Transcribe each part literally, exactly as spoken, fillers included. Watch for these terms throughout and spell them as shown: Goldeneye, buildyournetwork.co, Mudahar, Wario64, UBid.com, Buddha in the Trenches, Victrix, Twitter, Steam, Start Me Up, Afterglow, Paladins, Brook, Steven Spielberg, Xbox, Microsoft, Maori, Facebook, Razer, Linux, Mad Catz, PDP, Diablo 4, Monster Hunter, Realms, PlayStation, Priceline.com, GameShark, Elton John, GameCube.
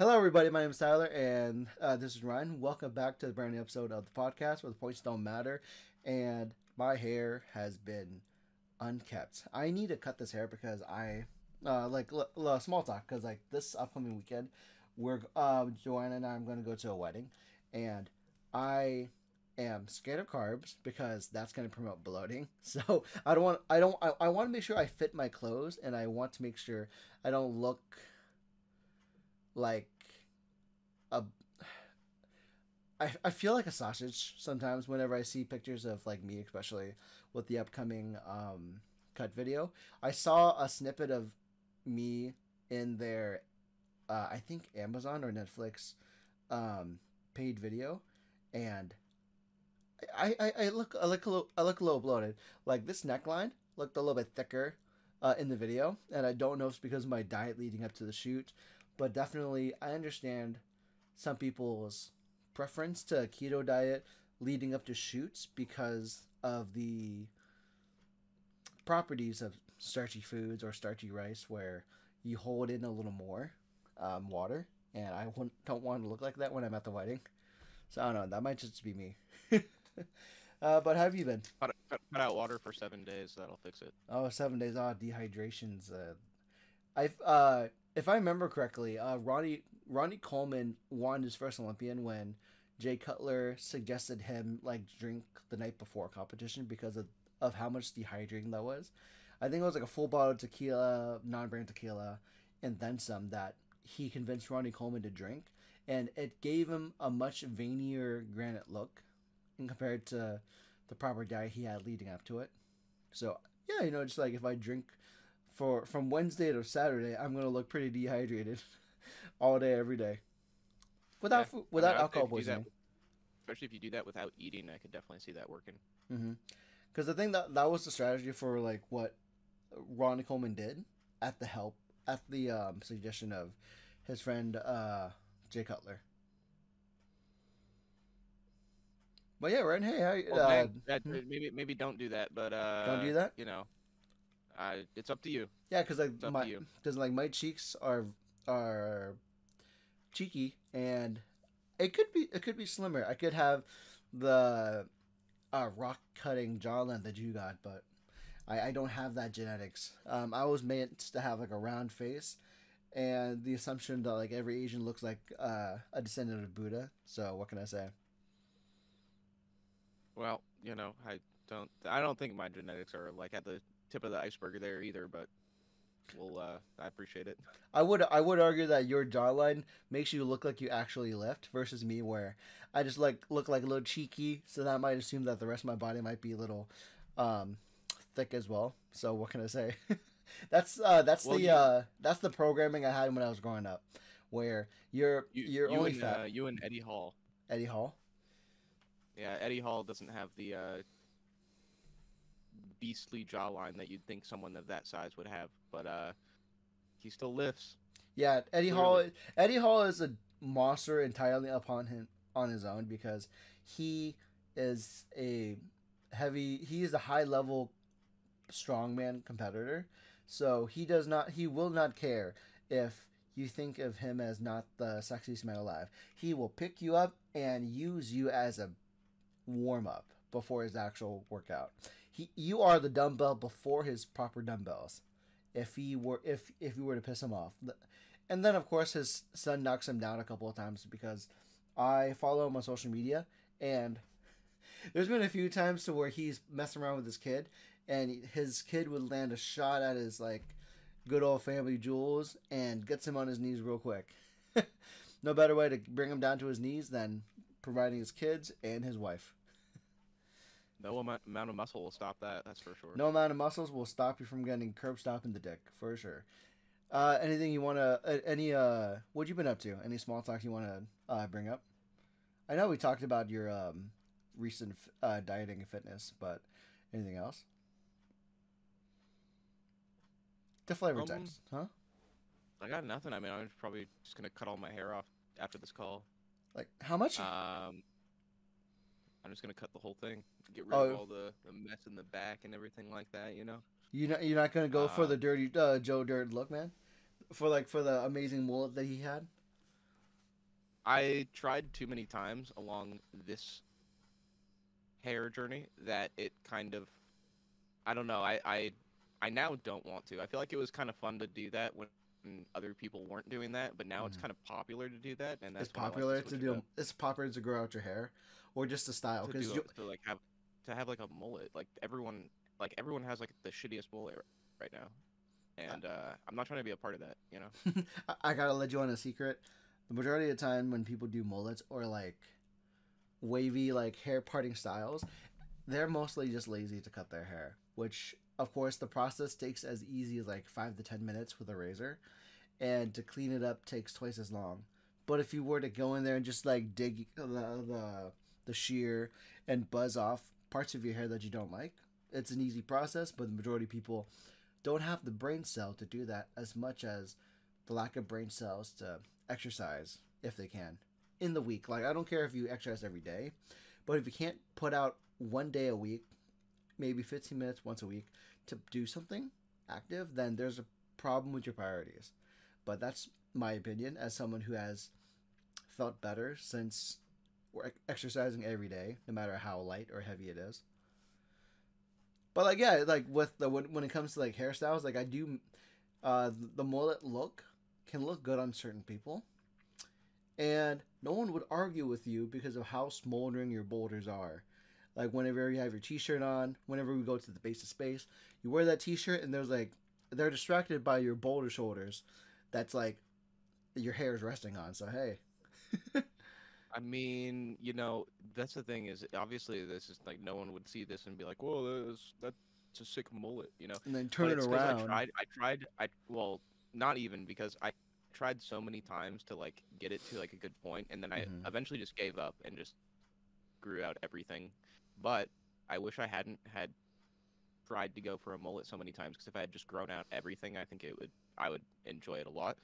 Hello, everybody. My name is Tyler, and uh, this is Ryan. Welcome back to the brand new episode of the podcast where the points don't matter. And my hair has been unkept. I need to cut this hair because I uh, like l- l- small talk. Because like this upcoming weekend, we're uh, Joanna and I am going to go to a wedding, and I am scared of carbs because that's going to promote bloating. So I don't want. I don't. I, I want to make sure I fit my clothes, and I want to make sure I don't look like a I, I feel like a sausage sometimes whenever I see pictures of like me, especially with the upcoming um cut video. I saw a snippet of me in their uh I think Amazon or Netflix um paid video, and I I, I look I look a little, I look a little bloated. Like this neckline looked a little bit thicker uh in the video, and I don't know if it's because of my diet leading up to the shoot. But definitely, I understand some people's preference to a keto diet leading up to shoots because of the properties of starchy foods or starchy rice where you hold in a little more um, water. And I don't want to look like that when I'm at the wedding. So I don't know. That might just be me. uh, but how have you been? Cut out water for seven days. That'll fix it. Oh, seven days. Ah, oh, dehydration's. Uh, I've... Uh, If I remember correctly, uh, Ronnie Ronnie Coleman won his first Olympian when Jay Cutler suggested him like drink the night before competition because of, of how much dehydrating that was. I think it was like a full bottle of tequila, non-brand tequila, and then some that he convinced Ronnie Coleman to drink, and it gave him a much veinier granite look in compared to the proper diet he had leading up to it. So yeah, you know, just like if I drink. For, from Wednesday to Saturday, I'm going to look pretty dehydrated all day, every day. Without yeah. food, without no, alcohol poisoning. Especially if you do that without eating, I could definitely see that working. Mm-hmm. Because I think that, that was the strategy for like what Ronnie Coleman did at the help, at the um, suggestion of his friend uh, Jay Cutler. But yeah, Ryan, hey, how you... Well, uh, that, that, maybe, maybe don't do that, but... Uh, don't do that? You know. Uh, it's up to you. Yeah, because like my because like my cheeks are are cheeky, and it could be it could be slimmer. I could have the uh, rock cutting jawline that you got, but I, I don't have that genetics. Um, I was meant to have like a round face, and the assumption that like every Asian looks like uh, a descendant of Buddha. So what can I say? Well, you know, I don't I don't think my genetics are like at the tip of the iceberg there either, but we'll uh I appreciate it. I would I would argue that your jawline makes you look like you actually lift versus me where I just like look like a little cheeky, so that I might assume that the rest of my body might be a little um thick as well. So what can I say? that's uh that's well, the you, uh that's the programming I had when I was growing up where you're you, you're you only and, fat. Uh, you and Eddie Hall. Eddie Hall? Yeah, Eddie Hall doesn't have the uh beastly jawline that you'd think someone of that size would have, but uh he still lifts. Yeah, Eddie Hall Eddie Hall is a monster entirely upon him on his own because he is a heavy he is a high level strongman competitor. So he does not he will not care if you think of him as not the sexiest man alive. He will pick you up and use you as a warm up before his actual workout. He, you are the dumbbell before his proper dumbbells. If he were, if if you were to piss him off, and then of course his son knocks him down a couple of times because I follow him on social media, and there's been a few times to where he's messing around with his kid, and his kid would land a shot at his like good old family jewels and gets him on his knees real quick. No better way to bring him down to his knees than providing his kids and his wife. No amount of muscle will stop that, that's for sure. No amount of muscles will stop you from getting curb stop in the dick, for sure. Uh, anything you want to, uh, any, uh, what you been up to? Any small talk you want to uh, bring up? I know we talked about your um, recent uh, dieting and fitness, but anything else? The flavor um, text, huh? I got nothing. I mean, I'm probably just going to cut all my hair off after this call. Like, how much? Um... I'm just gonna cut the whole thing, get rid oh. of all the, the mess in the back and everything like that, you know. You know, you're not gonna go uh, for the dirty uh, Joe Dirt look, man, for like for the amazing mullet that he had. I tried too many times along this hair journey that it kind of, I don't know, I, I, I now don't want to. I feel like it was kind of fun to do that when other people weren't doing that, but now mm. it's kind of popular to do that. And that's it's popular like to, to do. It it's popular to grow out your hair, or just the style, because you to like have to have like a mullet. Like everyone, like everyone has like the shittiest mullet right now, and uh, I'm not trying to be a part of that. You know, I gotta let you on a secret. The majority of the time when people do mullets or like wavy like hair parting styles, they're mostly just lazy to cut their hair, which of course the process takes as easy as like five to ten minutes with a razor, and to clean it up takes twice as long. But if you were to go in there and just like dig the the, the shear and buzz off parts of your hair that you don't like, it's an easy process, but the majority of people don't have the brain cell to do that, as much as the lack of brain cells to exercise if they can in the week. Like I don't care if you exercise every day, but if you can't put out one day a week, maybe fifteen minutes once a week to do something active, then there's a problem with your priorities. But that's my opinion as someone who has felt better since we're exercising every day, no matter how light or heavy it is. But like, yeah, like with the, when, when it comes to like hairstyles, like I do, uh, the mullet look can look good on certain people, and no one would argue with you because of how smoldering your boulders are. Like whenever you have your t-shirt on, whenever we go to the base of space, you wear that t-shirt and there's like, they're distracted by your boulder shoulders. That's like your hair is resting on. So, hey, I mean, you know, that's the thing is obviously this is like, no one would see this and be like, whoa, that's, that's a sick mullet, you know? And then turn it around. I tried, I tried, I, well, not even because I tried so many times to like get it to like a good point. And then I mm-hmm. eventually just gave up and just grew out everything. But I wish I hadn't had tried to go for a mullet so many times, because if I had just grown out everything, I think it would I would enjoy it a lot.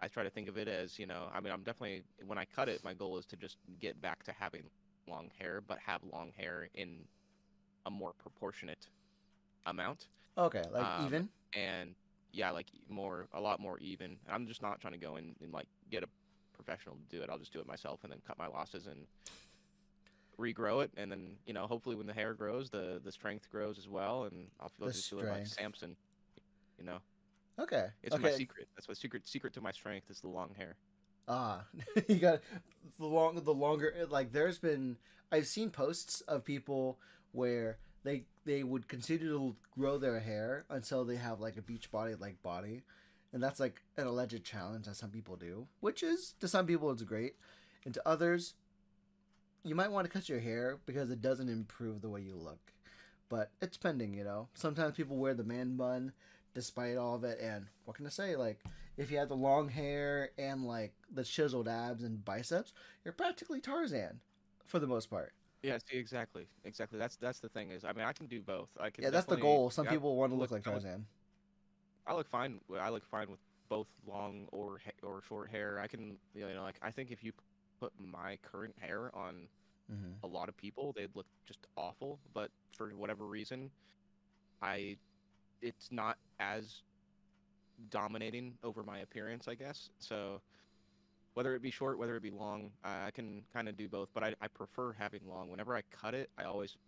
I try to think of it as, you know, I mean, I'm definitely, when I cut it, my goal is to just get back to having long hair, but have long hair in a more proportionate amount. Okay, like um, even? And yeah, like more, a lot more even. I'm just not trying to go in and like get a professional to do it. I'll just do it myself and then cut my losses and regrow it, and then, you know, hopefully when the hair grows, the the strength grows as well, and I'll feel just feel like Samson, you know. Okay, it's okay. My secret. That's my secret. Secret to my strength is the long hair. Ah, you got the long, the longer. Like there's been, I've seen posts of people where they they would continue to grow their hair until they have like a beach body like body, and that's like an alleged challenge that some people do, which is, to some people it's great, and to others, you might want to cut your hair because it doesn't improve the way you look. But it's pending, you know. Sometimes people wear the man bun despite all of it. And what can I say? Like, if you had the long hair and, like, the chiseled abs and biceps, you're practically Tarzan for the most part. Yeah, see, exactly. Exactly. That's that's the thing is, I mean, I can do both. I can yeah, that's the goal. Some yeah, people want to look, look like Tarzan. I look fine. I look fine with both long or or short hair. I can, you know, like, I think if you put my current hair on mm-hmm. a lot of people, they'd look just awful, but for whatever reason, I it's not as dominating over my appearance, I guess. So whether it be short, whether it be long, uh, I can kind of do both, but I, I prefer having long. Whenever I cut it, I always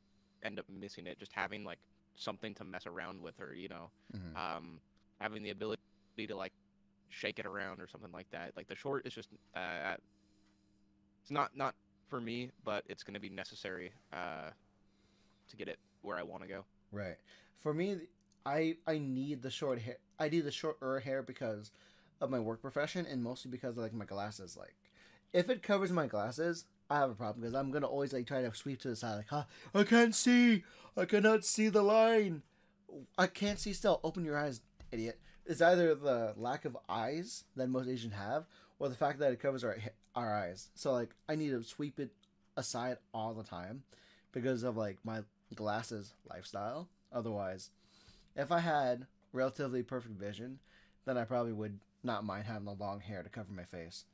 end up missing it, just having like something to mess around with, or, you know, mm-hmm. um, having the ability to like shake it around or something like that. Like the short is just uh, at, It's not, not for me, but it's going to be necessary uh, to get it where I want to go. Right. For me, I I need the short hair. I need the shorter hair because of my work profession, and mostly because of, like, my glasses. Like, if it covers my glasses, I have a problem, because I'm going to always like try to sweep to the side. Like, huh? I can't see. I cannot see the line. I can't see still. Open your eyes, idiot. It's either the lack of eyes that most Asians have, or the fact that it covers our our eyes. So like I need to sweep it aside all the time because of like my glasses lifestyle. Otherwise, if I had relatively perfect vision, then I probably would not mind having the long hair to cover my face.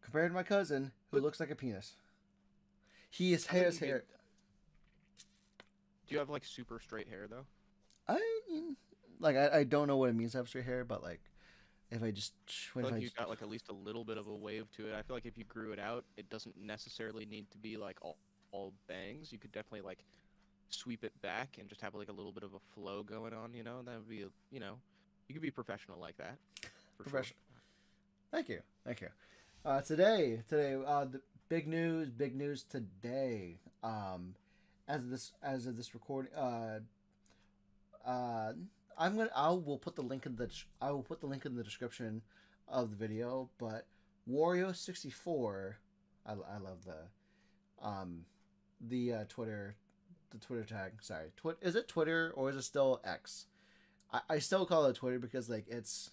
Compared to my cousin, who but, looks like a penis. He is hair is hair. Do you have like super straight hair though? I mean, like I, I don't know what it means to have straight hair, but like If I just... What I feel if like I just... you got like at least a little bit of a wave to it. I feel like if you grew it out, it doesn't necessarily need to be like all, all bangs. You could definitely like sweep it back and just have like a little bit of a flow going on, you know? That would be, you know... You could be professional like that. Professional. Sure. Thank you. Thank you. Uh, today, today, uh, the big news, big news today. Um, as of this, as of this recording, uh, uh, I'm gonna, I will put the link in the, I will put the link in the description of the video. But Wario sixty-four, I, I love the, um, the uh, Twitter, the Twitter tag. Sorry, Twi- is it Twitter or is it still X? I, I still call it Twitter because like it's.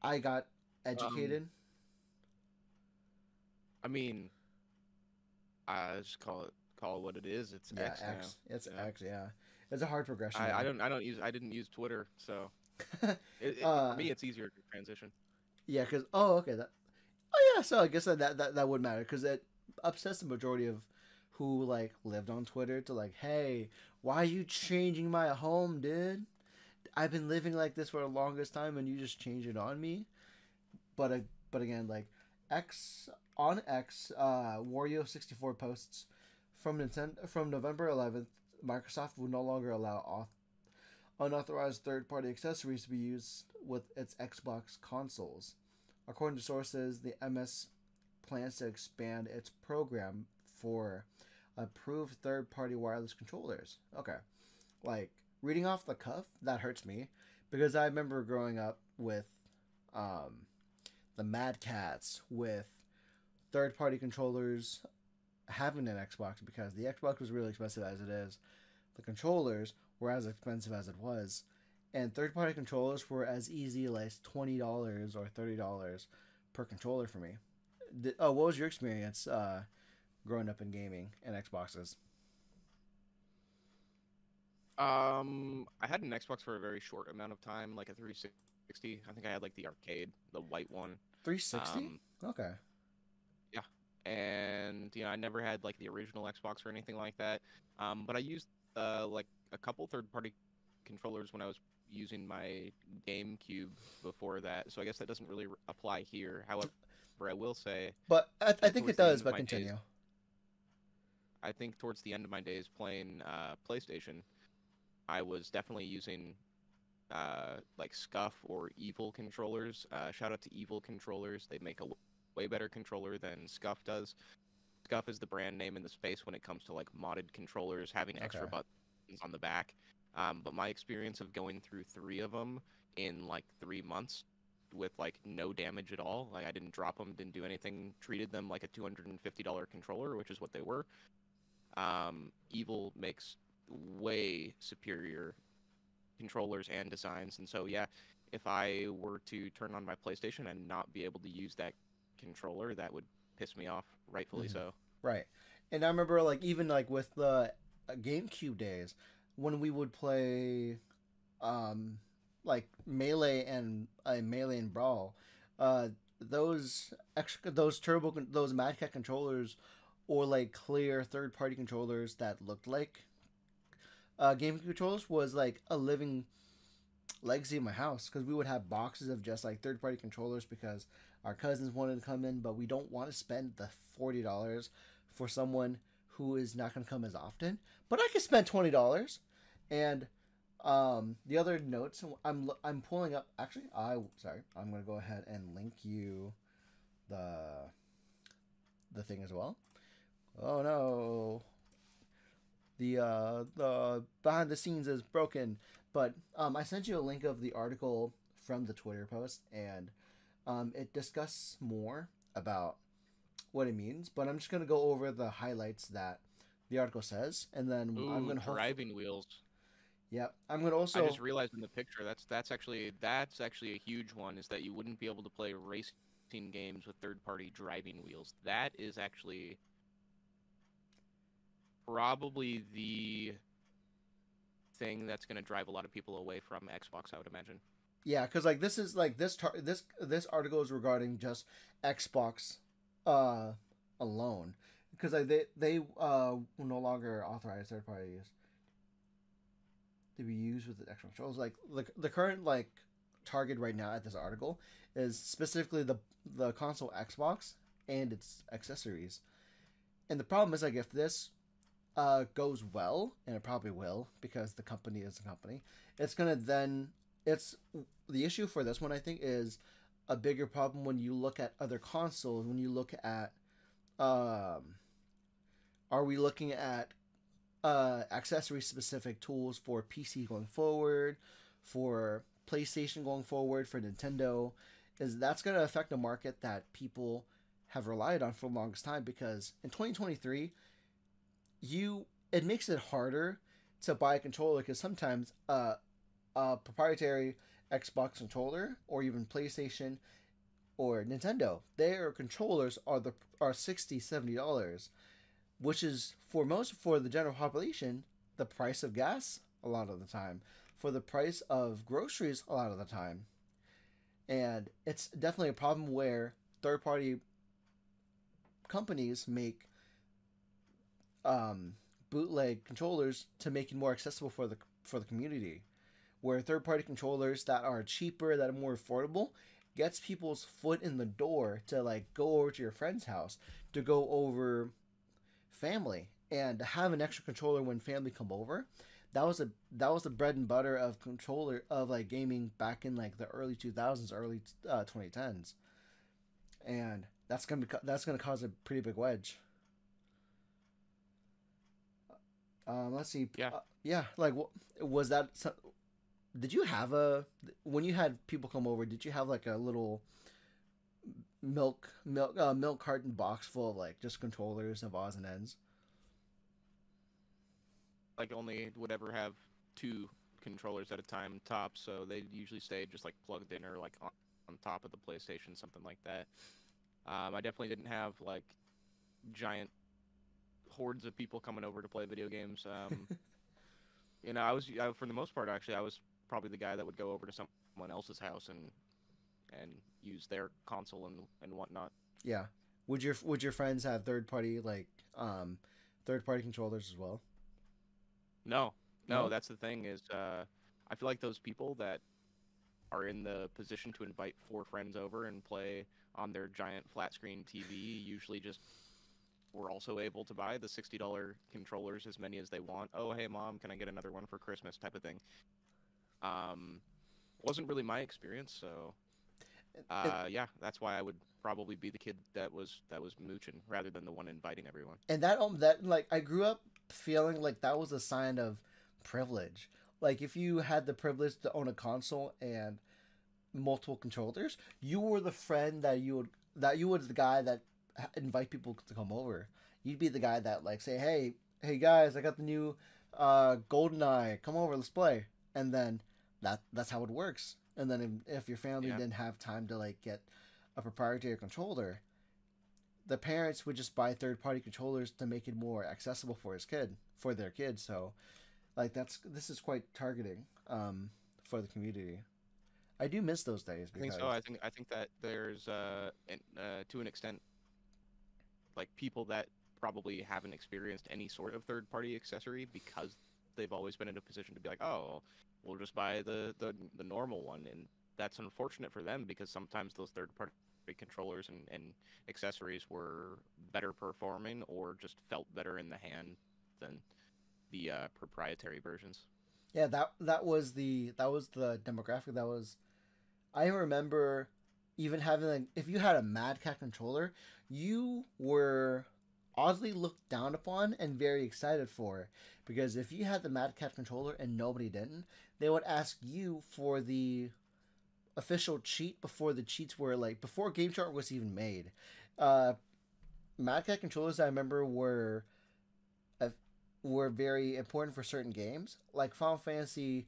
I got educated. Um, I mean, I just call it call it what it is. It's yeah, X, X now. It's yeah. X. Yeah, it's a hard progression. I, I don't. I don't use. I didn't use Twitter, so it, it, uh, for me, it's easier to transition. Yeah, because oh, okay. That, oh yeah. So I guess that that, that, that would matter because it upsets the majority of who like lived on Twitter to like, hey, why are you changing my home, dude? I've been living like this for the longest time, and you just change it on me. But I, but again, like X on X, uh, Wario sixty-four posts from Nintendo from November eleventh. Microsoft will no longer allow off, unauthorized third-party accessories to be used with its Xbox consoles. According to sources, the M S plans to expand its program for approved third-party wireless controllers. Okay, like. Reading off the cuff, that hurts me, because I remember growing up with um, the Mad Catz with third-party controllers having an Xbox, because the Xbox was really expensive as it is. The controllers were as expensive as it was, and third-party controllers were as easy as twenty dollars or thirty dollars per controller for me. Did, oh, what was your experience uh, growing up in gaming and Xboxes? Um, I had an Xbox for a very short amount of time, like a three sixty. I think I had like the arcade, the white one. three sixty? Um, okay. Yeah. And, you know, I never had like the original Xbox or anything like that. Um, but I used, uh, like a couple third-party controllers when I was using my GameCube before that. So I guess that doesn't really apply here. However, I will say... But I, I think it does, but continue. Days, I think towards the end of my days playing uh, PlayStation... I was definitely using uh, like Scuf or Evil controllers. Uh, shout out to Evil controllers. They make a way better controller than Scuf does. Scuf is the brand name in the space when it comes to like modded controllers, having okay. extra buttons on the back. Um, but my experience of going through three of them in like three months with like no damage at all. Like I didn't drop them, didn't do anything, treated them like a two hundred fifty dollar controller, which is what they were. Um, Evil makes... way superior controllers and designs, and so yeah, if I were to turn on my PlayStation and not be able to use that controller, that would piss me off, rightfully mm-hmm. so. Right, and I remember like even like with the GameCube days when we would play, um, like Melee and uh, Melee and Brawl, uh, those extra those turbo those Mad Catz controllers, or like clear third party controllers that looked like. Uh, GameCube controllers was like a living legacy in my house because we would have boxes of just like third-party controllers because our cousins wanted to come in, but we don't want to spend the forty dollars for someone who is not going to come as often. But I could spend twenty dollars. And um, the other notes I'm I'm pulling up. Actually, I sorry, I'm going to go ahead and link you the the thing as well. Oh no. The uh, the behind the scenes is broken, but um, I sent you a link of the article from the Twitter post, and um, it discusses more about what it means. But I'm just gonna go over the highlights that the article says, and then Ooh, I'm gonna driving wheels. Yeah, I'm gonna also. I just realized in the picture that's that's actually that's actually a huge one is that you wouldn't be able to play racing games with third-party driving wheels. That is actually. Probably the thing that's going to drive a lot of people away from Xbox, I would imagine. Yeah, because like this is like this tar this this article is regarding just Xbox uh, alone, because like, they they uh, no longer authorize third parties to be used with the Xbox controls. Like the the current like targeted right now at this article is specifically the the console Xbox and its accessories. And the problem is, like, if this uh, goes well, and it probably will, because the company is a company, it's gonna then it's the issue for this one. I think is a bigger problem when you look at other consoles. When you look at, um, are we looking at uh, accessory-specific tools for P C going forward, for PlayStation going forward, for Nintendo? Is that's gonna affect a market that people have relied on for the longest time, because in twenty twenty-three, you it makes it harder to buy a controller, because sometimes uh, a proprietary Xbox controller or even PlayStation or Nintendo, their controllers are the are sixty, seventy dollars, which is for most for the general population the price of gas a lot of the time, for the price of groceries a lot of the time, and it's definitely a problem where third-party companies make um, bootleg controllers to make it more accessible for the for the community, where third-party controllers that are cheaper, that are more affordable, gets people's foot in the door to, like, go over to your friend's house, to go over family, and to have an extra controller when family come over. That was a that was the bread and butter of controller of like gaming back in like the early two thousands, early uh, twenty tens, and that's gonna be, that's gonna cause a pretty big wedge. Um, let's see. Yeah, uh, yeah. Like, was that? Some, did you have a when you had people come over? Did you have like a little milk milk uh, milk carton box full of like just controllers and odds and ends? Like, only would ever have two controllers at a time top, so they'd usually stay just like plugged in or like on, on top of the PlayStation, something like that. Um, I definitely didn't have, like, giant hordes of people coming over to play video games. Um, you know, I was, I, for the most part, actually, I was probably the guy that would go over to someone else's house and and use their console and, and whatnot. Yeah. Would your would your friends have third-party, like, um, third-party controllers as well? No. No, no. That's the thing is, uh, I feel like those people that are in the position to invite four friends over and play on their giant flat screen T V usually just were also able to buy the sixty dollar controllers, as many as they want. Oh, hey mom, can I get another one for Christmas type of thing. Um, wasn't really my experience. So, uh, yeah, that's why I would probably be the kid that was, that was mooching rather than the one inviting everyone. And that, um, that like, I grew up feeling like that was a sign of privilege. Like, if you had the privilege to own a console and multiple controllers, you were the friend that you would that you was the guy that invite people to come over. You'd be the guy that, like, say, "Hey, hey guys, I got the new uh, Goldeneye. Come over, let's play." And then that that's how it works. And then if, if your family yeah. didn't have time to, like, get a proprietary controller, the parents would just buy third-party controllers to make it more accessible for his kid, for their kid. So, like, that's this is quite targeting um, for the community. I do miss those days. Because... I think so. I think I think that there's uh, an, uh, to an extent, like, people that probably haven't experienced any sort of third-party accessory because they've always been in a position to be like, oh, we'll just buy the the, the normal one, and that's unfortunate for them because sometimes those third-party controllers and, and accessories were better performing or just felt better in the hand than the uh, proprietary versions. Yeah, that that was the that was the demographic that was. I remember even having, like, if you had a Mad Catz controller, you were oddly looked down upon and very excited for, because if you had the Mad Catz controller and nobody didn't, they would ask you for the official cheat before the cheats were, like, before GameShark was even made. Uh, Mad Catz controllers I remember were. were very important for certain games, like Final Fantasy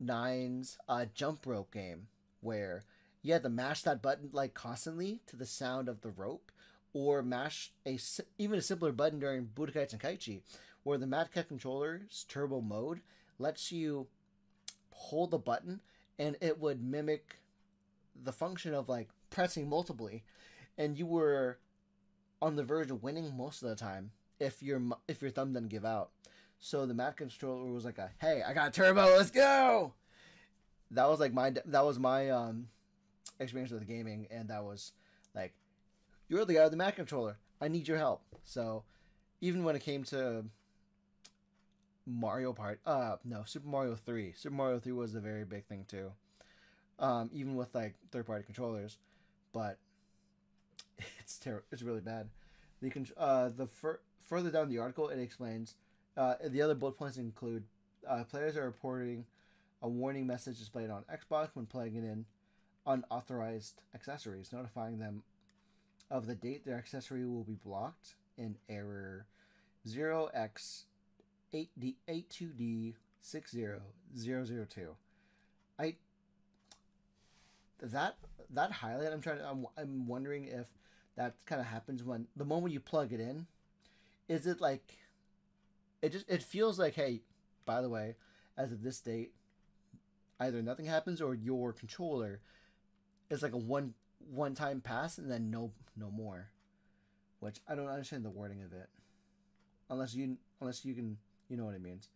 nine's uh, jump rope game, where you had to mash that button, like, constantly to the sound of the rope, or mash a even a simpler button during Budokai Tenkaichi, where the Mad Catz controller's turbo mode lets you hold the button, and it would mimic the function of, like, pressing multiply, and you were on the verge of winning most of the time if your if your thumb didn't give out. So the Mad Catz controller was like, a, hey, I got turbo, let's go! that was like my that was my um experience with gaming, and that was like, you're the guy with the Mac controller, I need your help. So even when it came to Mario Party, uh no Super Mario three, Super Mario three was a very big thing too, um even with like third party controllers, but it's terrible, it's really bad. The con uh the fur further down the article it explains, uh the other bullet points include, uh players are reporting a warning message displayed on Xbox when plugging in unauthorized accessories, notifying them of the date their accessory will be blocked in error zero x eight D eight two D six zero zero zero two. I that that highlight. I'm trying to. I'm I'm wondering if that kind of happens when the moment you plug it in. Is it like, it just it feels like, hey, by the way, as of this date, either nothing happens or your controller is like a one one time pass and then no no more, which I don't understand the wording of it, unless you unless you can. You know what it means.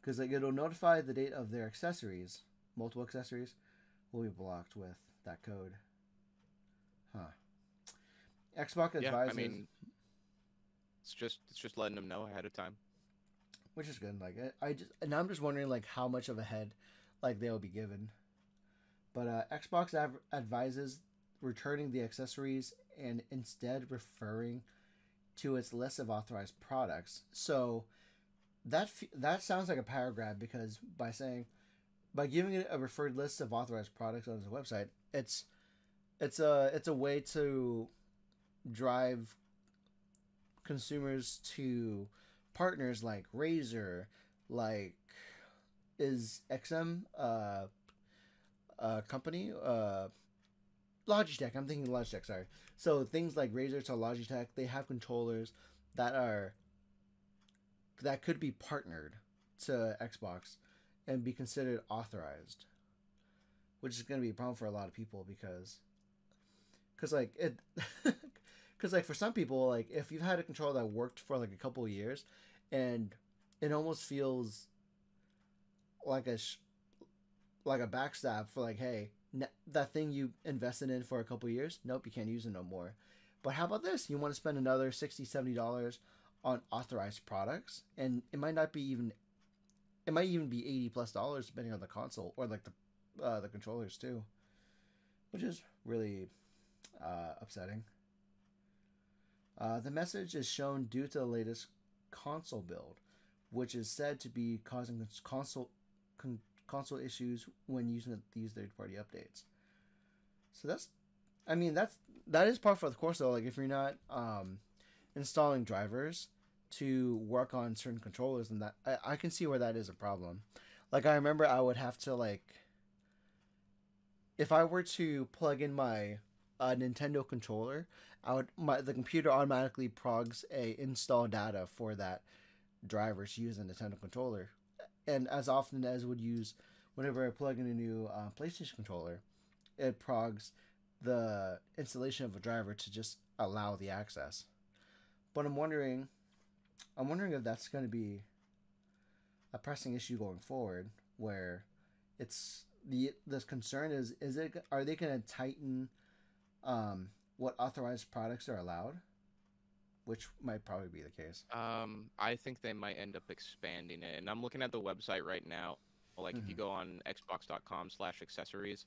Because like, it'll notify the date of their accessories. Multiple accessories will be blocked with that code. Huh. Xbox yeah, advises... I mean, it's just, it's just letting them know ahead of time. Which is good. Like, I, I just, and I'm just wondering like how much of a head like they'll be given. But uh, Xbox adv advises returning the accessories and instead referring to its list of authorized products. So... That f that sounds like a power grab, because by saying, by giving it a referred list of authorized products on its website, it's it's a it's a way to drive consumers to partners like Razer, like is X M uh, a company uh, Logitech. I'm thinking Logitech. Sorry. So things like Razer to Logitech, they have controllers that are. That could be partnered to Xbox and be considered authorized, which is going to be a problem for a lot of people, because because like it because like for some people, like if you've had a controller that worked for like a couple of years and it almost feels like a sh like a backstab for like, hey, that thing you invested in for a couple of years, nope, you can't use it no more. But how about this, you want to spend another sixty, seventy dollars on authorized products, and it might not be even, it might even be eighty plus dollars depending on the console or like the uh, the controllers too, which is really uh, upsetting. Uh, the message is shown due to the latest console build, which is said to be causing console con console issues when using these third party updates. So that's, I mean that's that is part for the course though. Like if you're not um, installing drivers to work on certain controllers, and that I, I can see where that is a problem. Like I remember I would have to, like if I were to plug in my uh, Nintendo controller, I would my the computer automatically progs a install data for that driver to use a Nintendo controller, and as often as would use whenever I plug in a new uh, PlayStation controller, it progs the installation of a driver to just allow the access. But I'm wondering, I'm wondering if that's going to be a pressing issue going forward, where it's the this concern is is it are they going to tighten um, what authorized products are allowed, which might probably be the case. Um, I think they might end up expanding it, and I'm looking at the website right now. Like mm-hmm. if you go on Xbox dot com slash accessories.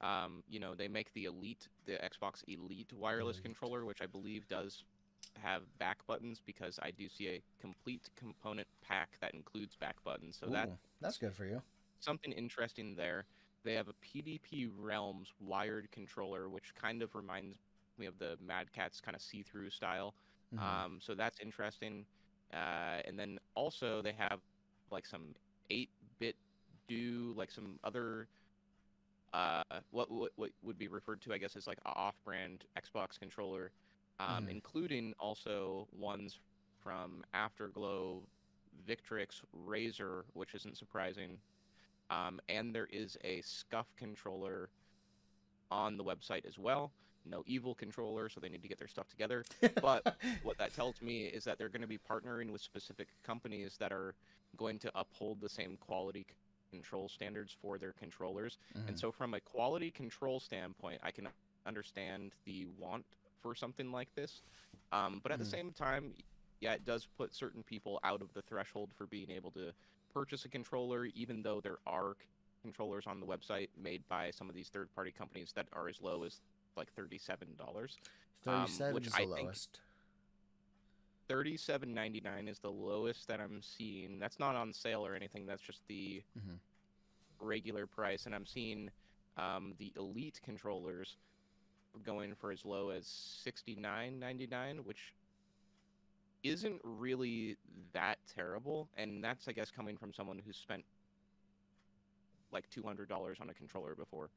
Um, you know, they make the Elite, the Xbox Elite wireless mm-hmm. controller, which I believe does. Have back buttons, because I do see a complete component pack that includes back buttons. So Ooh, that that's good for you. Something interesting there. They have a P D P Realms wired controller, which kind of reminds me of the Mad Catz kind of see-through style. Mm-hmm. Um, so that's interesting. Uh, and then also they have like some eight bit do, like some other uh, what, what what would be referred to, I guess, as like an off-brand Xbox controller. Um, mm-hmm. Including also ones from Afterglow, Victrix, Razer, which isn't surprising, um, and there is a Scuf controller on the website as well. No Evil controller, so they need to get their stuff together. But what that tells me is that they're going to be partnering with specific companies that are going to uphold the same quality control standards for their controllers. Mm-hmm. And so from a quality control standpoint, I can understand the want for something like this. Um, but at mm-hmm. the same time, yeah, it does put certain people out of the threshold for being able to purchase a controller, even though there are controllers on the website made by some of these third-party companies that are as low as like thirty-seven dollars. thirty-seven um, which is the I lowest. thirty-seven ninety-nine is the lowest that I'm seeing. That's not on sale or anything. That's just the mm-hmm. regular price. And I'm seeing um, the Elite controllers going for as low as sixty-nine ninety-nine, which isn't really that terrible. And that's, I guess, coming from someone who's spent like two hundred dollars on a controller before.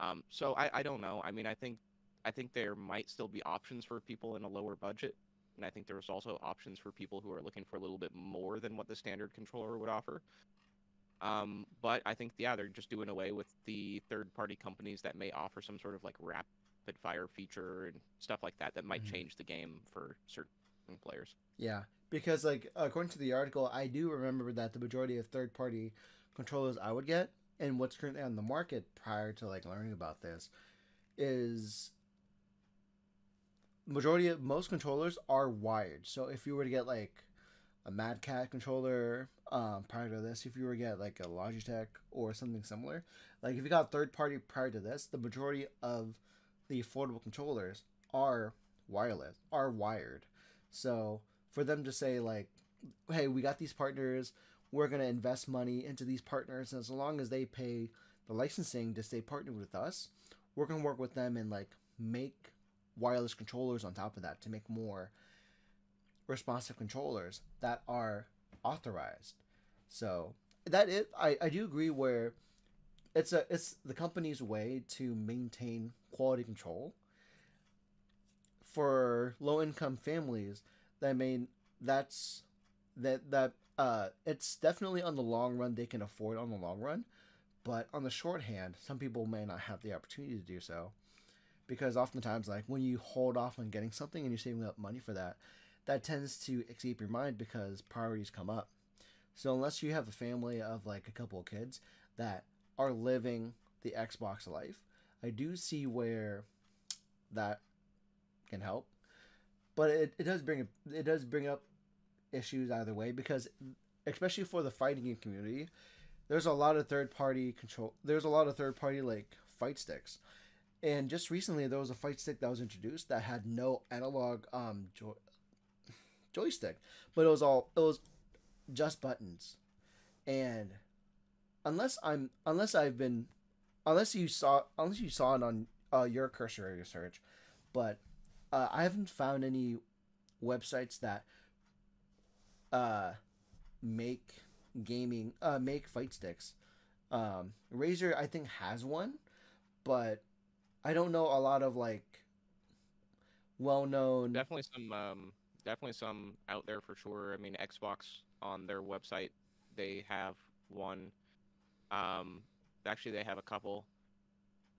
Um, so I, I don't know. I mean, I think I think there might still be options for people in a lower budget. And I think there's also options for people who are looking for a little bit more than what the standard controller would offer. Um, but I think, yeah, they're just doing away with the third-party companies that may offer some sort of like rapid-fire feature and stuff like that that might mm-hmm. change the game for certain players. Yeah, because like according to the article, I do remember that the majority of third-party controllers I would get, and what's currently on the market prior to like learning about this, is majority of most controllers are wired. So if you were to get like a Mad Catz controller um, prior to this, if you were to get like a Logitech or something similar, like if you got third-party prior to this, the majority of the affordable controllers are wireless, are wired. So for them to say like, hey, we got these partners, we're going to invest money into these partners, and as long as they pay the licensing to stay partnered with us, we're going to work with them and like make wireless controllers on top of that to make more responsive controllers that are authorized. So that is, I, I do agree where it's a it's the company's way to maintain quality control for low-income families. I mean, that's that that Uh, it's definitely on the long run, they can afford on the long run, but on the short hand, some people may not have the opportunity to do so, because oftentimes, like when you hold off on getting something and you're saving up money for that, that tends to escape your mind because priorities come up. So unless you have a family of like a couple of kids that are living the Xbox life, I do see where that can help, but it, it does bring it does bring up issues either way, because especially for the fighting game community, there's a lot of third party control there's a lot of third party like fight sticks, and just recently there was a fight stick that was introduced that had no analog um joy- joystick, but it was all it was just buttons. And unless I'm unless I've been unless you saw unless you saw it on uh, your cursory research, but uh, I haven't found any websites that Uh, make gaming, uh, make fight sticks. Um, Razer, I think, has one, but I don't know a lot of like well-known. Definitely some, um, definitely some out there for sure. I mean, Xbox on their website, they have one. Um, actually, they have a couple.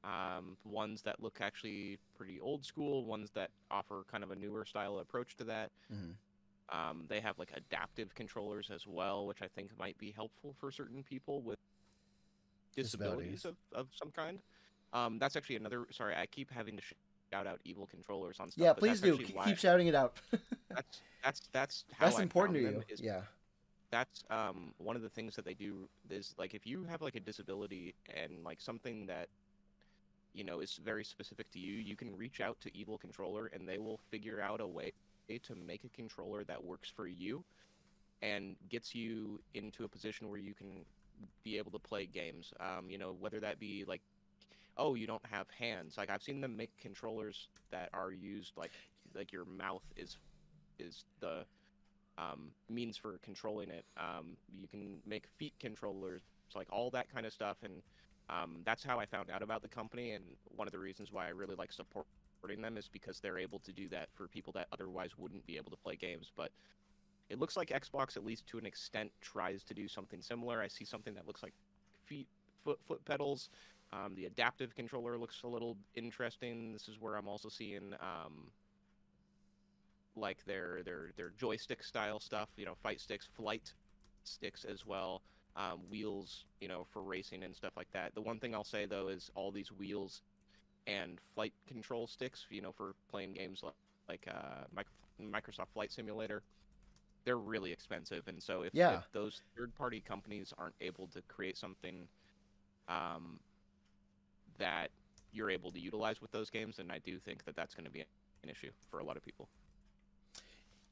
Um, ones that look actually pretty old school. Ones that offer kind of a newer style approach to that. Mm-hmm. Um, they have like adaptive controllers as well, which I think might be helpful for certain people with disabilities, disabilities. Of, of some kind. Um, that's actually another. Sorry, I keep having to shout out Evil controllers on stuff. Yeah, please do. Keep, keep shouting it out. that's that's that's how that's I important found to you. Them is, yeah, that's um one of the things that they do is like if you have like a disability and like something that you know is very specific to you, you can reach out to Evil controller and they will figure out a way to make a controller that works for you and gets you into a position where you can be able to play games. Um, you know, whether that be like, oh, you don't have hands. Like I've seen them make controllers that are used like like your mouth is is the um, means for controlling it. Um, you can make feet controllers, like all that kind of stuff. And um, that's how I found out about the company. And one of the reasons why I really like support them is because they're able to do that for people that otherwise wouldn't be able to play games. But it looks like Xbox, at least to an extent, tries to do something similar. I see something that looks like feet, foot, foot pedals. Um, the adaptive controller looks a little interesting. This is where I'm also seeing um, like their their their joystick style stuff. You know, fight sticks, flight sticks as well. um, wheels, you know, for racing and stuff like that. The one thing I'll say, though, is all these wheels and flight control sticks, you know, for playing games like, like uh, Microsoft Flight Simulator, they're really expensive. And so if, yeah. if those third-party companies aren't able to create something um, that you're able to utilize with those games, then I do think that that's going to be an issue for a lot of people.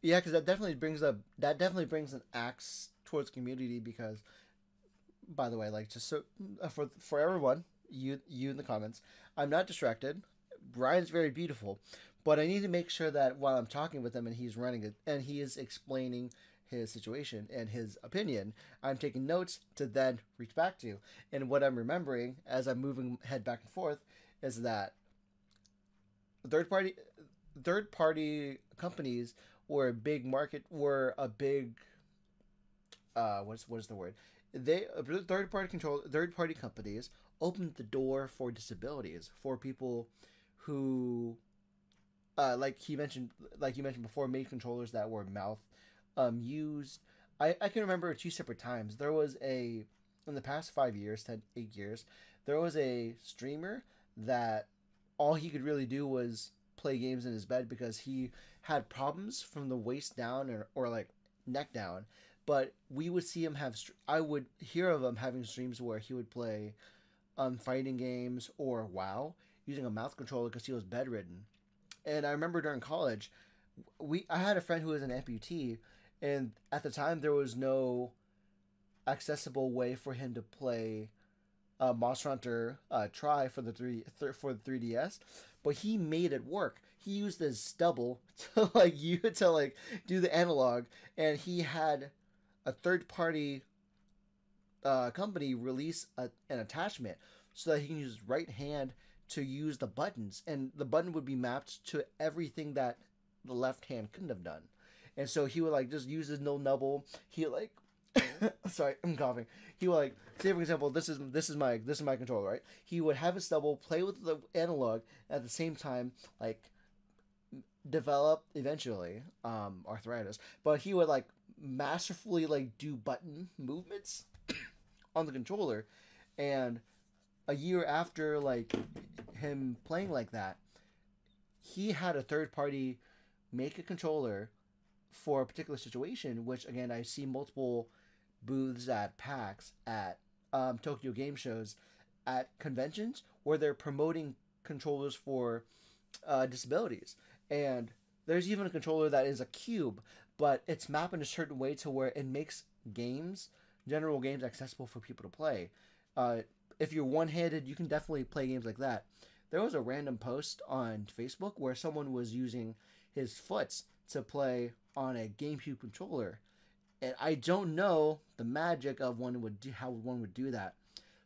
Yeah, because that definitely brings up that definitely brings an axe towards community. Because, by the way, like just so uh, for for everyone, you you in the comments, I'm not distracted. Brian's very beautiful, but I need to make sure that while I'm talking with him and he's running it and he is explaining his situation and his opinion, I'm taking notes to then reach back to you. And what I'm remembering as I'm moving head back and forth is that third party third party companies. Or a big market, or a big, uh, what's what's the word? They third party control, third party companies opened the door for disabilities for people who, uh, like he mentioned, like you mentioned before, made controllers that were mouth, um, used. I I can remember two separate times. There was a in the past five years, ten eight years, there was a streamer that all he could really do was play games in his bed because he had problems from the waist down or, or like neck down. But we would see him have, I would hear of him having streams where he would play um, fighting games or WoW using a mouth controller because he was bedridden. And I remember during college, we I had a friend who was an amputee, and at the time there was no accessible way for him to play uh, Monster Hunter uh, Try for the three th for the three D S. But he made it work. He used his stubble to like you to like do the analog, and he had a third-party uh, company release a, an attachment so that he can use his right hand to use the buttons, and the button would be mapped to everything that the left hand couldn't have done. And so he would like just use his no nubble. He like, sorry, I'm coughing. He would like, say for example, this is this is my this is my controller, right? He would have his stubble, play with the analog at the same time, like develop eventually um, arthritis, but he would like masterfully like do button movements on the controller. And a year after like him playing like that, he had a third party make a controller for a particular situation, which again I see multiple booths at PAX, at um, Tokyo Game Shows, at conventions where they're promoting controllers for uh, disabilities. And there's even a controller that is a cube, but it's mapped in a certain way to where it makes games, general games, accessible for people to play. Uh, if you're one-handed, you can definitely play games like that. There was a random post on Facebook where someone was using his foots to play on a GameCube controller. And I don't know the magic of one would do, how one would do that,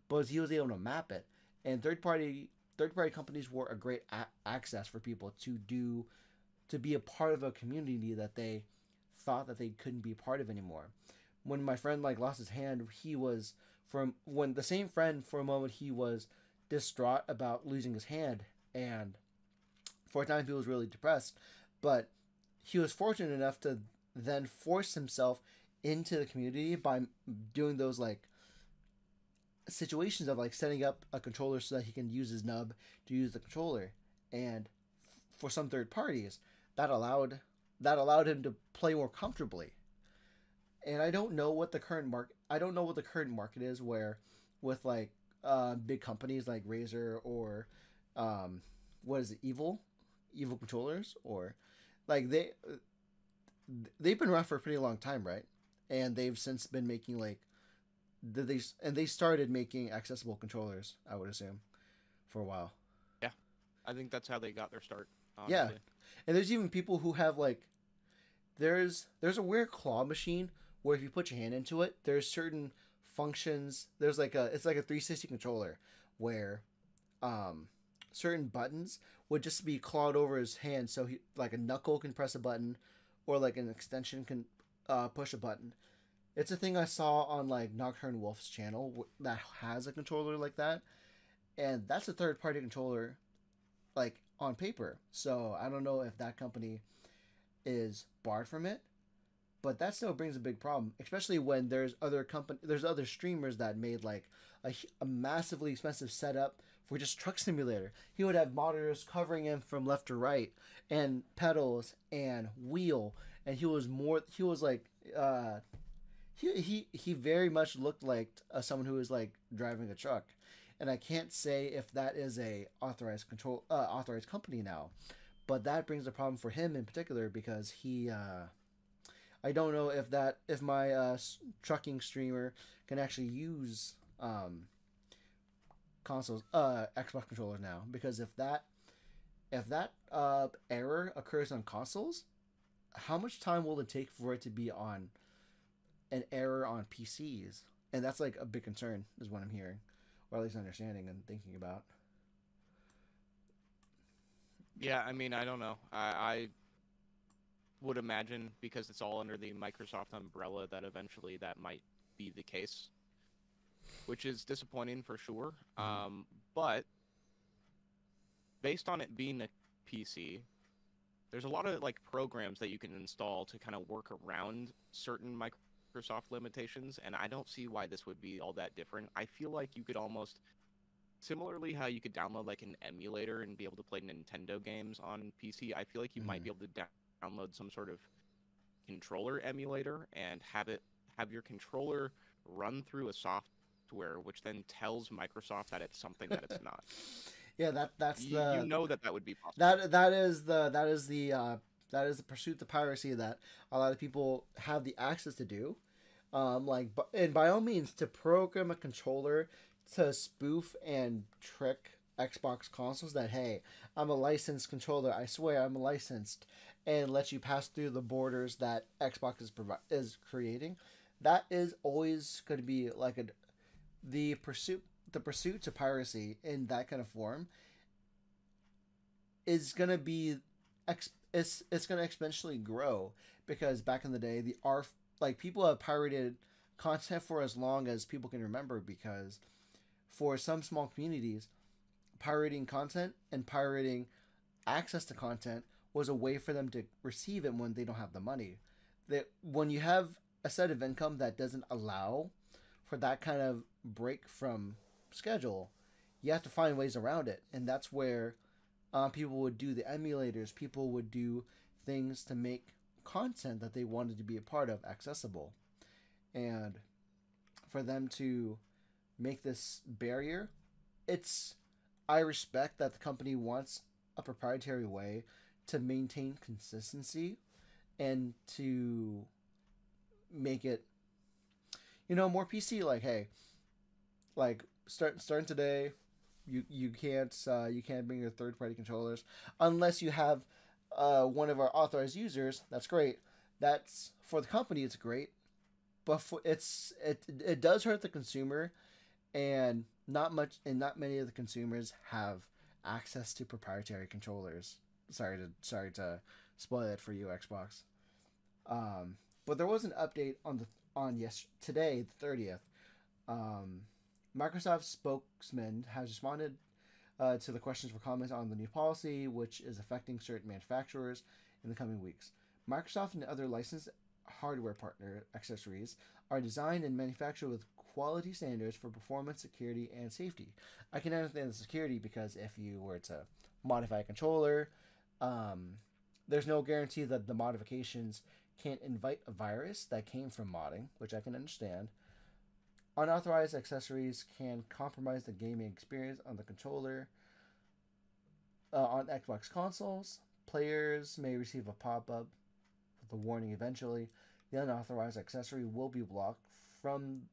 but he was able to map it. And third-party third-party companies were a great a access for people to do, to be a part of a community that they thought that they couldn't be a part of anymore. When my friend like lost his hand, he was from when the same friend for a moment he was distraught about losing his hand, and for a time he was really depressed. But he was fortunate enough to then force himself into the community by doing those like situations of like setting up a controller so that he can use his nub to use the controller. And for some third parties, that allowed that allowed him to play more comfortably. And I don't know what the current market I don't know what the current market is where with like uh, big companies like Razer or um, what is it, Evil Evil controllers, or like they they've been around for a pretty long time, right? And they've since been making like they and they started making accessible controllers, I would assume, for a while. Yeah, I think that's how they got their start, honestly. Yeah, and there's even people who have like there's there's a weird claw machine where if you put your hand into it, there's certain functions. There's like a it's like a three sixty controller where um, certain buttons would just be clawed over his hand, so he like a knuckle can press a button. Or like an extension can uh, push a button. It's a thing I saw on like Nocturne Wolf's channel that has a controller like that, and that's a third-party controller, like on paper. So I don't know if that company is barred from it, But that still brings a big problem, especially when there's other company, there's other streamers that made like a, a massively expensive setup for just Truck Simulator. He would have monitors covering him from left to right, and pedals and wheel, and he was more, he was like, uh, he he he very much looked like uh, someone who was like driving a truck. And I can't say if that is a authorized control uh, authorized company now, but that brings a problem for him in particular because he. Uh, I don't know if that if my uh, trucking streamer can actually use um, consoles uh, Xbox controllers now, because if that if that uh, error occurs on consoles, how much time will it take for it to be on an error on P Cs? And that's like a big concern, is what I'm hearing, or at least understanding and thinking about. Yeah, I mean, I don't know. I. I... would imagine, because it's all under the Microsoft umbrella, that eventually that might be the case, which is disappointing for sure. Mm-hmm. Um, but based on it being a P C, there's a lot of like programs that you can install to kind of work around certain Microsoft limitations, and I don't see why this would be all that different. I feel like you could almost, similarly how you could download like an emulator and be able to play Nintendo games on P C, I feel like you mm-hmm. might be able to download download some sort of controller emulator and have it have your controller run through a software, which then tells Microsoft that it's something that it's not. Yeah, that that's you, the you know that that would be possible. That that is the that is the uh, that is the pursuit of piracy that a lot of people have the access to do. Um, like, and by all means, to program a controller to spoof and trick Xbox consoles that, hey, I'm a licensed controller, I swear I'm licensed, and let you pass through the borders that Xbox is provi- is creating. That is always going to be like a the pursuit the pursuit to piracy in that kind of form is going to be ex- it's it's going to exponentially grow, because back in the day, the R like people have pirated content for as long as people can remember, because for some small communities, pirating content and pirating access to content was a way for them to receive it when they don't have the money. That when you have a set of income that doesn't allow for that kind of break from schedule, you have to find ways around it. And that's where um, people would do the emulators. People would do things to make content that they wanted to be a part of accessible. And for them to make this barrier, it's... I respect that the company wants a proprietary way to maintain consistency and to make it, you know, more P C. Like, hey, like start starting today, you you can't uh, you can't bring your third party controllers unless you have uh, one of our authorized users. That's great. That's for the company. It's great, but for, it's it it does hurt the consumer. And not much, and not many of the consumers have access to proprietary controllers. Sorry to sorry to spoil it for you, Xbox. Um, but there was an update on the on yes today, the thirtieth. Um, Microsoft spokesman has responded uh, to the questions for comments on the new policy, which is affecting certain manufacturers in the coming weeks. Microsoft and other licensed hardware partner accessories are designed and manufactured with quality standards for performance, security, and safety. I can understand the security, because if you were to modify a controller, um, there's no guarantee that the modifications can't invite a virus that came from modding, which I can understand. Unauthorized accessories can compromise the gaming experience on the controller. Uh, on Xbox consoles, players may receive a pop-up with a warning eventually. The unauthorized accessory will be blocked from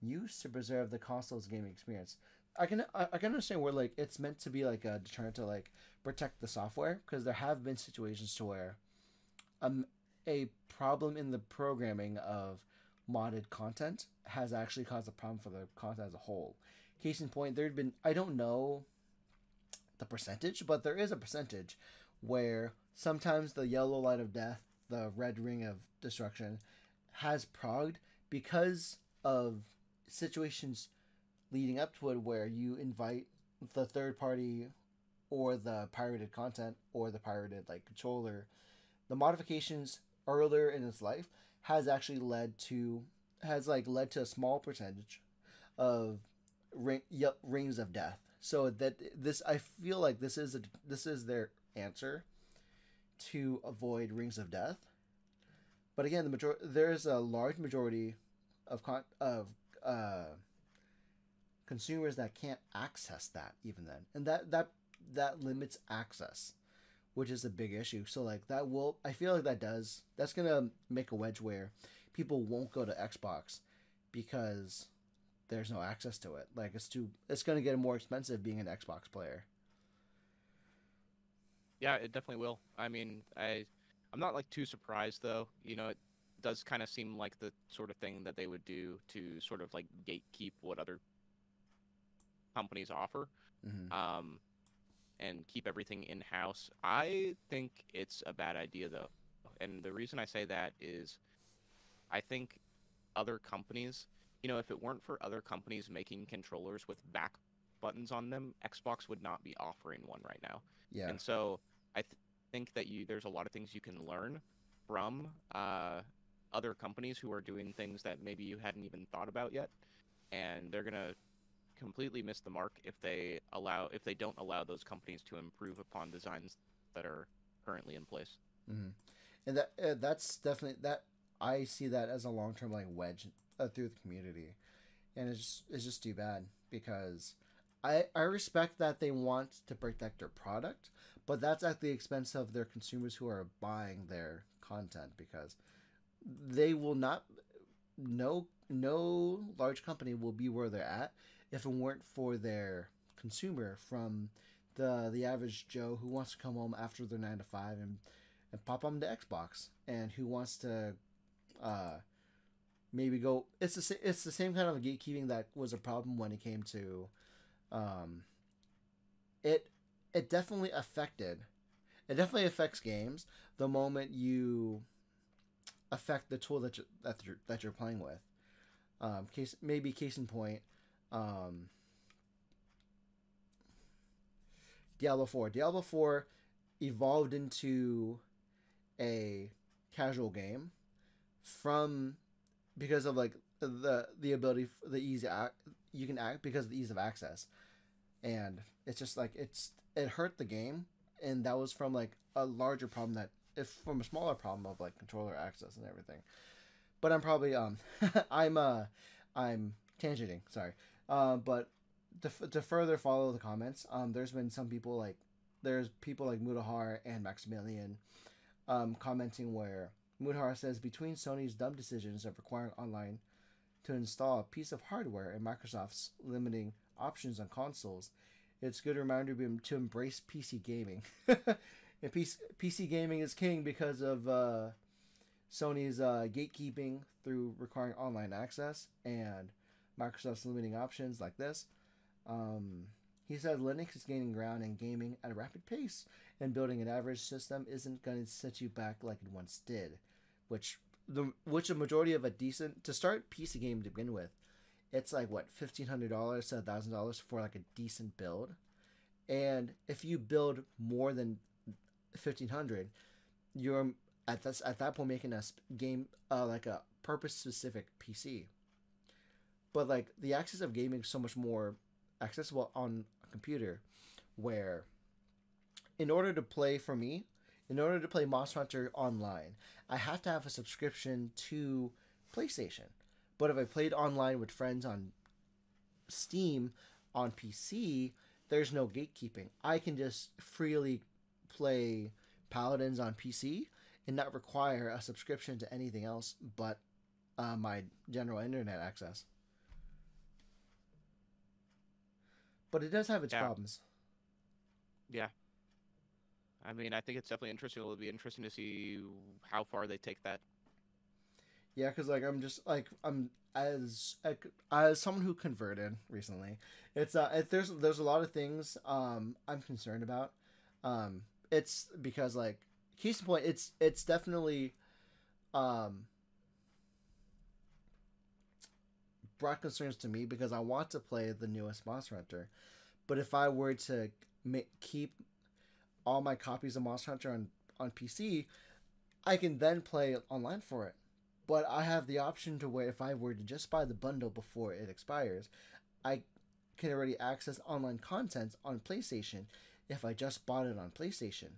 use to preserve the console's gaming experience. I can I, I can understand where like it's meant to be like a deterrent to like protect the software, because there have been situations to where um a problem in the programming of modded content has actually caused a problem for the content as a whole. Case in point, there'd been, I don't know the percentage, but there is a percentage where sometimes the yellow light of death, the red ring of destruction, has progged because of situations leading up to it where you invite the third party or the pirated content or the pirated like controller. The modifications earlier in its life has actually led to has like led to a small percentage of ring, yep, rings of death. So that this, I feel like this is a, this is their answer to avoid rings of death. But again, the major there's a large majority of con of uh, consumers that can't access that even then, and that that that limits access, which is a big issue. So like that will, I feel like that does, that's gonna make a wedge where people won't go to Xbox because there's no access to it. Like it's too, it's gonna get more expensive being an Xbox player. Yeah, it definitely will. I mean, I I'm not like too surprised though. You know, it does kind of seem like the sort of thing that they would do to sort of like gatekeep what other companies offer. Mm-hmm. Um, and keep everything in-house. I think it's a bad idea, though. And the reason I say that is I think other companies, you know, if it weren't for other companies making controllers with back buttons on them, Xbox would not be offering one right now. Yeah. And so I th think that you there's a lot of things you can learn from uh, other companies who are doing things that maybe you hadn't even thought about yet. And they're going to completely miss the mark if they allow if they don't allow those companies to improve upon designs that are currently in place. Mm-hmm. And that uh, that's definitely that I see that as a long term like wedge uh, through the community, and it's just, it's just too bad because I I respect that they want to protect their product, but that's at the expense of their consumers who are buying their content, because they will not no no large company will be where they're at if it weren't for their consumer, from the the average Joe who wants to come home after their nine to five and, and pop on the Xbox, and who wants to uh, maybe go. It's the it's the same kind of gatekeeping that was a problem when it came to um, it. It definitely affected. It definitely affects games the moment you affect the tool that you, that you're that you're playing with. Um, case maybe case in point. Um, Diablo four. Diablo four evolved into a casual game from because of like the the ability, the easy act you can act because of the ease of access, and it's just like it's it hurt the game, and that was from like a larger problem that if from a smaller problem of like controller access and everything. But I'm probably um I'm uh I'm tangenting, sorry. Uh, but to, to further follow the comments, um, there's been some people like, there's people like Mudahar and Maximilian um, commenting where Mudahar says, between Sony's dumb decisions of requiring online to install a piece of hardware and Microsoft's limiting options on consoles, it's a good reminder to embrace P C gaming. And P C, P C gaming is king because of uh, Sony's uh, gatekeeping through requiring online access and Microsoft's limiting options like this. Um, he said Linux is gaining ground in gaming at a rapid pace, and building an average system isn't going to set you back like it once did, which the which a majority of a decent to start P C game to begin with, it's like what fifteen hundred dollars to a thousand dollars for like a decent build, and if you build more than fifteen hundred, you're at this at that point making a game uh, like a purpose specific P C. But like the access of gaming is so much more accessible on a computer, where in order to play for me, in order to play Monster Hunter online, I have to have a subscription to PlayStation. But if I played online with friends on Steam, on P C, there's no gatekeeping. I can just freely play Paladins on P C and not require a subscription to anything else but uh, my general internet access. But it does have its yeah. problems. Yeah. I mean, I think it's definitely interesting. It'll be interesting to see how far they take that. Yeah, because like I'm just like I'm as as someone who converted recently, it's uh it, there's there's a lot of things um I'm concerned about. Um, it's because like case in point, it's it's definitely um brought concerns to me because I want to play the newest Monster Hunter, but if I were to make, keep all my copies of Monster Hunter on on P C, I can then play online for it. But I have the option to where if I were to just buy the bundle before it expires, I can already access online content on PlayStation if I just bought it on PlayStation.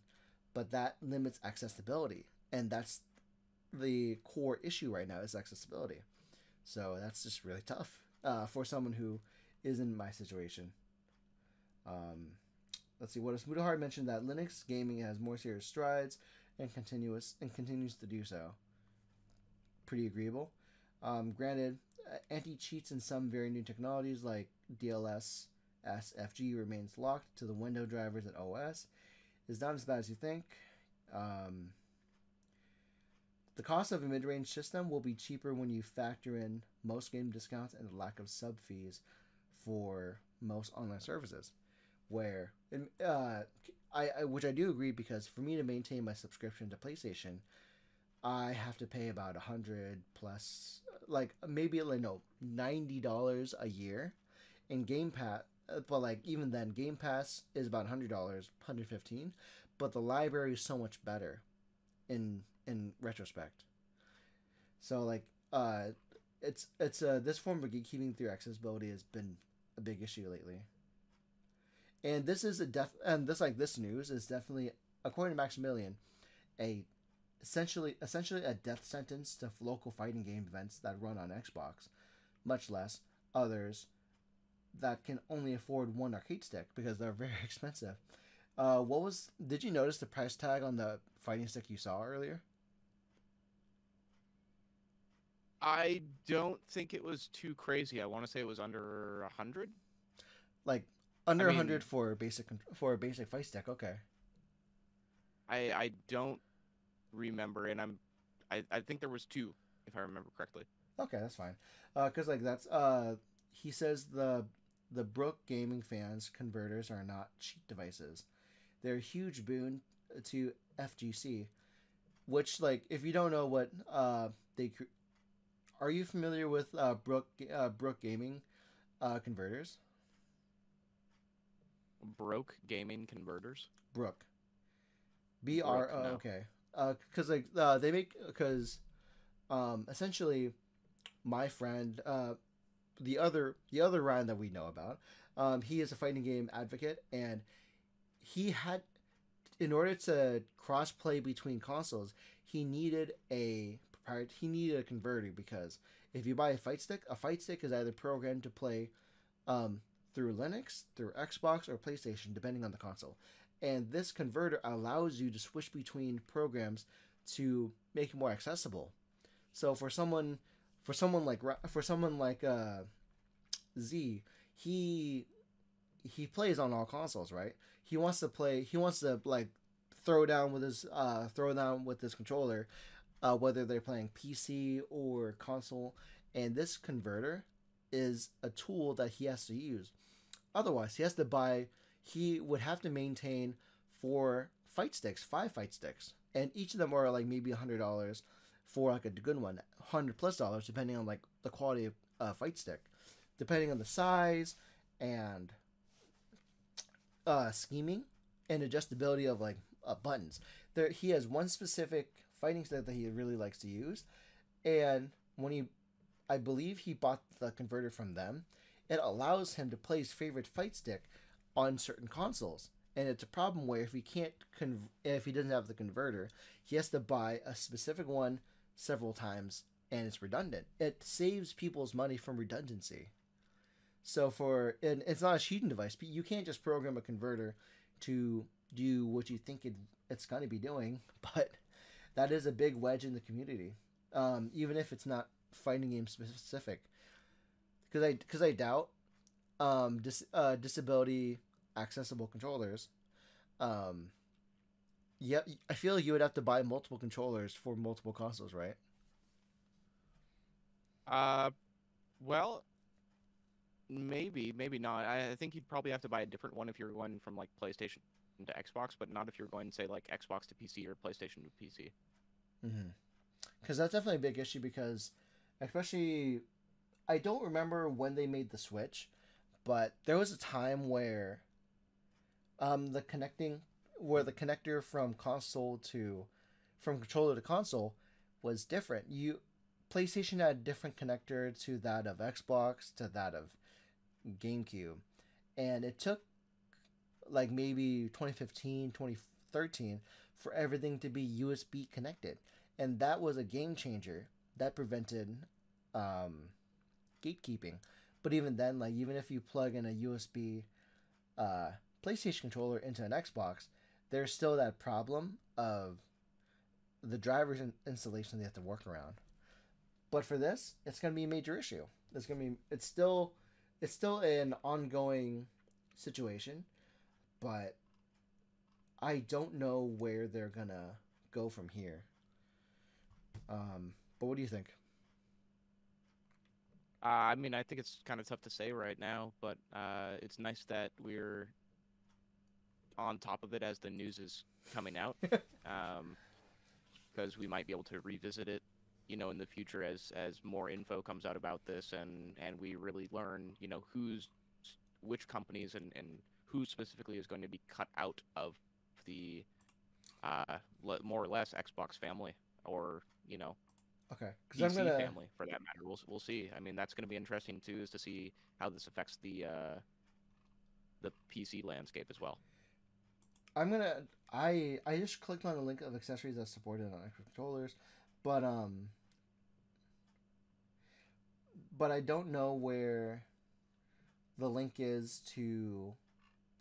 But that limits accessibility. And that's the core issue right now, is accessibility. So that's just really tough uh, for someone who is in my situation. Um, let's see, what does Mudahar mentioned that Linux gaming has more serious strides and continuous and continues to do so. Pretty agreeable. Um, granted, anti-cheats in some very new technologies like D L S S F G remains locked to the window drivers at O S. It's not as bad as you think. Um, the cost of a mid-range system will be cheaper when you factor in most game discounts and the lack of sub fees for most online services. Where, uh, I, I which I do agree, because for me to maintain my subscription to PlayStation, I have to pay about a hundred plus, like maybe like no ninety dollars a year, in Game Pass. But like even then, Game Pass is about a hundred dollars, hundred fifteen. But the library is so much better, in in retrospect. So like, uh, it's it's uh this form of gatekeeping through accessibility has been a big issue lately. And this is a def, and this like this news is definitely, according to Maximilian, a essentially essentially a death sentence to local fighting game events that run on Xbox, much less others that can only afford one arcade stick because they're very expensive. Uh, what was? Did you notice the price tag on the fighting stick you saw earlier? I don't think it was too crazy. I want to say it was under a hundred. Like. Under I mean, one hundred for a basic for a basic fight stick, okay. I I don't remember, and I'm I I think there was two, if I remember correctly. Okay, that's fine. Uh, cause like that's uh he says the the Brook gaming fans converters are not cheat devices. They're a huge boon to F G C, which like if you don't know what uh they are you familiar with uh Brook uh Brook gaming uh converters? Broke gaming converters. Brook, B R O. No. Okay, because uh, like uh, they make because um, essentially, my friend, uh, the other the other Ryan that we know about, um, he is a fighting game advocate, and he had, in order to cross play between consoles, he needed a he needed a converter, because if you buy a fight stick, a fight stick is either programmed to play. Um, through Linux, through Xbox, or PlayStation, depending on the console. And this converter allows you to switch between programs to make it more accessible. So for someone, for someone like for someone like uh, Z, he he plays on all consoles, right? He wants to play. He wants to like throw down with his uh, throw down with his controller, uh, whether they're playing P C or console. And this converter is a tool that he has to use. Otherwise, he has to buy, he would have to maintain four fight sticks, five fight sticks. And each of them are like maybe a hundred dollars for like a good one, a hundred plus dollars, depending on like the quality of a uh, fight stick, depending on the size and uh, scheming and adjustability of like uh, buttons. There, he has one specific fighting stick that he really likes to use. And when he, I believe he bought the converter from them, it allows him to play his favorite fight stick on certain consoles. And it's a problem where if he can't conv- if he doesn't have the converter, he has to buy a specific one several times, and it's redundant. It saves people's money from redundancy. So for, and it's not a cheating device, but you can't just program a converter to do what you think it, it's going to be doing, but that is a big wedge in the community. Um, even if it's not fighting game specific, because I because I doubt um dis, uh, disability accessible controllers. Um, yeah, I feel like you would have to buy multiple controllers for multiple consoles, right? Uh, well, maybe maybe not. I think you'd probably have to buy a different one if you're going from like PlayStation to Xbox, but not if you're going say like Xbox to P C or PlayStation to P C. Mm-hmm. Because that's definitely a big issue because. Especially, I don't remember when they made the Switch, but there was a time where, um, the connecting, where the connector from console to from controller to console was different. You PlayStation had a different connector to that of Xbox, to that of GameCube. And it took like maybe twenty fifteen, twenty thirteen for everything to be U S B connected. And that was a game changer that prevented um, gatekeeping. But even then, like even if you plug in a U S B uh, PlayStation controller into an Xbox, there's still that problem of the driver's in installation they have to work around. But for this, it's going to be a major issue. It's going to be it's still it's still an ongoing situation, but I don't know where they're going to go from here. Um, but what do you think? Uh, I mean, I think it's kind of tough to say right now, but uh, it's nice that we're on top of it as the news is coming out, um, because we might be able to revisit it, you know, in the future as as more info comes out about this, and and we really learn, you know, who's which companies and and who specifically is going to be cut out of the uh, more or less Xbox family, or you know. Okay, because I'm gonna family for that matter. We'll we'll see. I mean, that's gonna be interesting too, is to see how this affects the uh, the P C landscape as well. I'm gonna I I just clicked on the link of accessories that's supported on Xbox controllers, but um, but I don't know where the link is to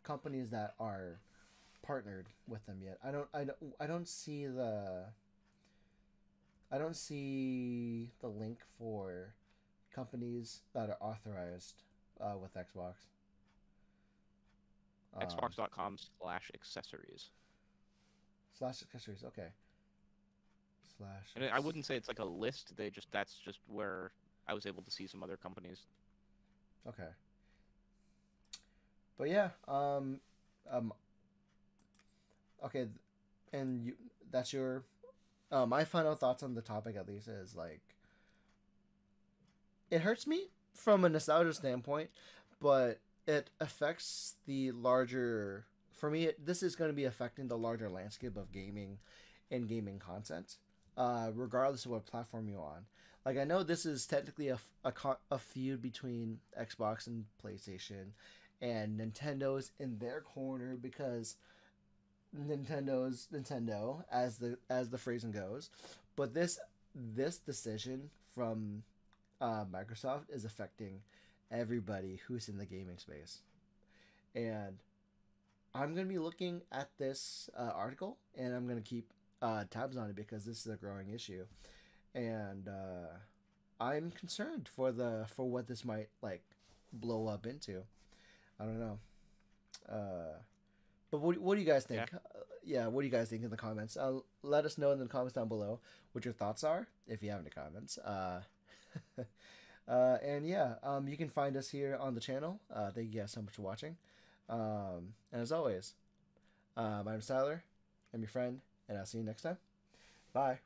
companies that are partnered with them yet. I don't I don't I don't see the. I don't see the link for companies that are authorized uh, with Xbox. Um, Xbox.com slash accessories. Slash accessories, okay. Slash. And I wouldn't say it's like a list. They just that's just where I was able to see some other companies. Okay. But yeah, um, um. Okay, and you that's your. Um, my final thoughts on the topic, at least, is like it hurts me from a nostalgia standpoint, but it affects the larger. For me, it, this is going to be affecting the larger landscape of gaming and gaming content, uh, regardless of what platform you're on. Like I know this is technically a a, a feud between Xbox and PlayStation, and Nintendo's in their corner because. Nintendo's Nintendo, as the as the phrasing goes, but this this decision from uh, Microsoft is affecting everybody who's in the gaming space, and I'm gonna be looking at this uh, article, and I'm gonna keep uh, tabs on it because this is a growing issue, and uh, I'm concerned for the for what this might like blow up into. I don't know. Uh, But what, what do you guys think? Yeah. Uh, yeah, what do you guys think in the comments? Uh, let us know in the comments down below what your thoughts are, if you have any comments. Uh, uh, and yeah, um, you can find us here on the channel. Uh, thank you guys so much for watching. Um, and as always, uh, my name's Tyler. I'm your friend, and I'll see you next time. Bye.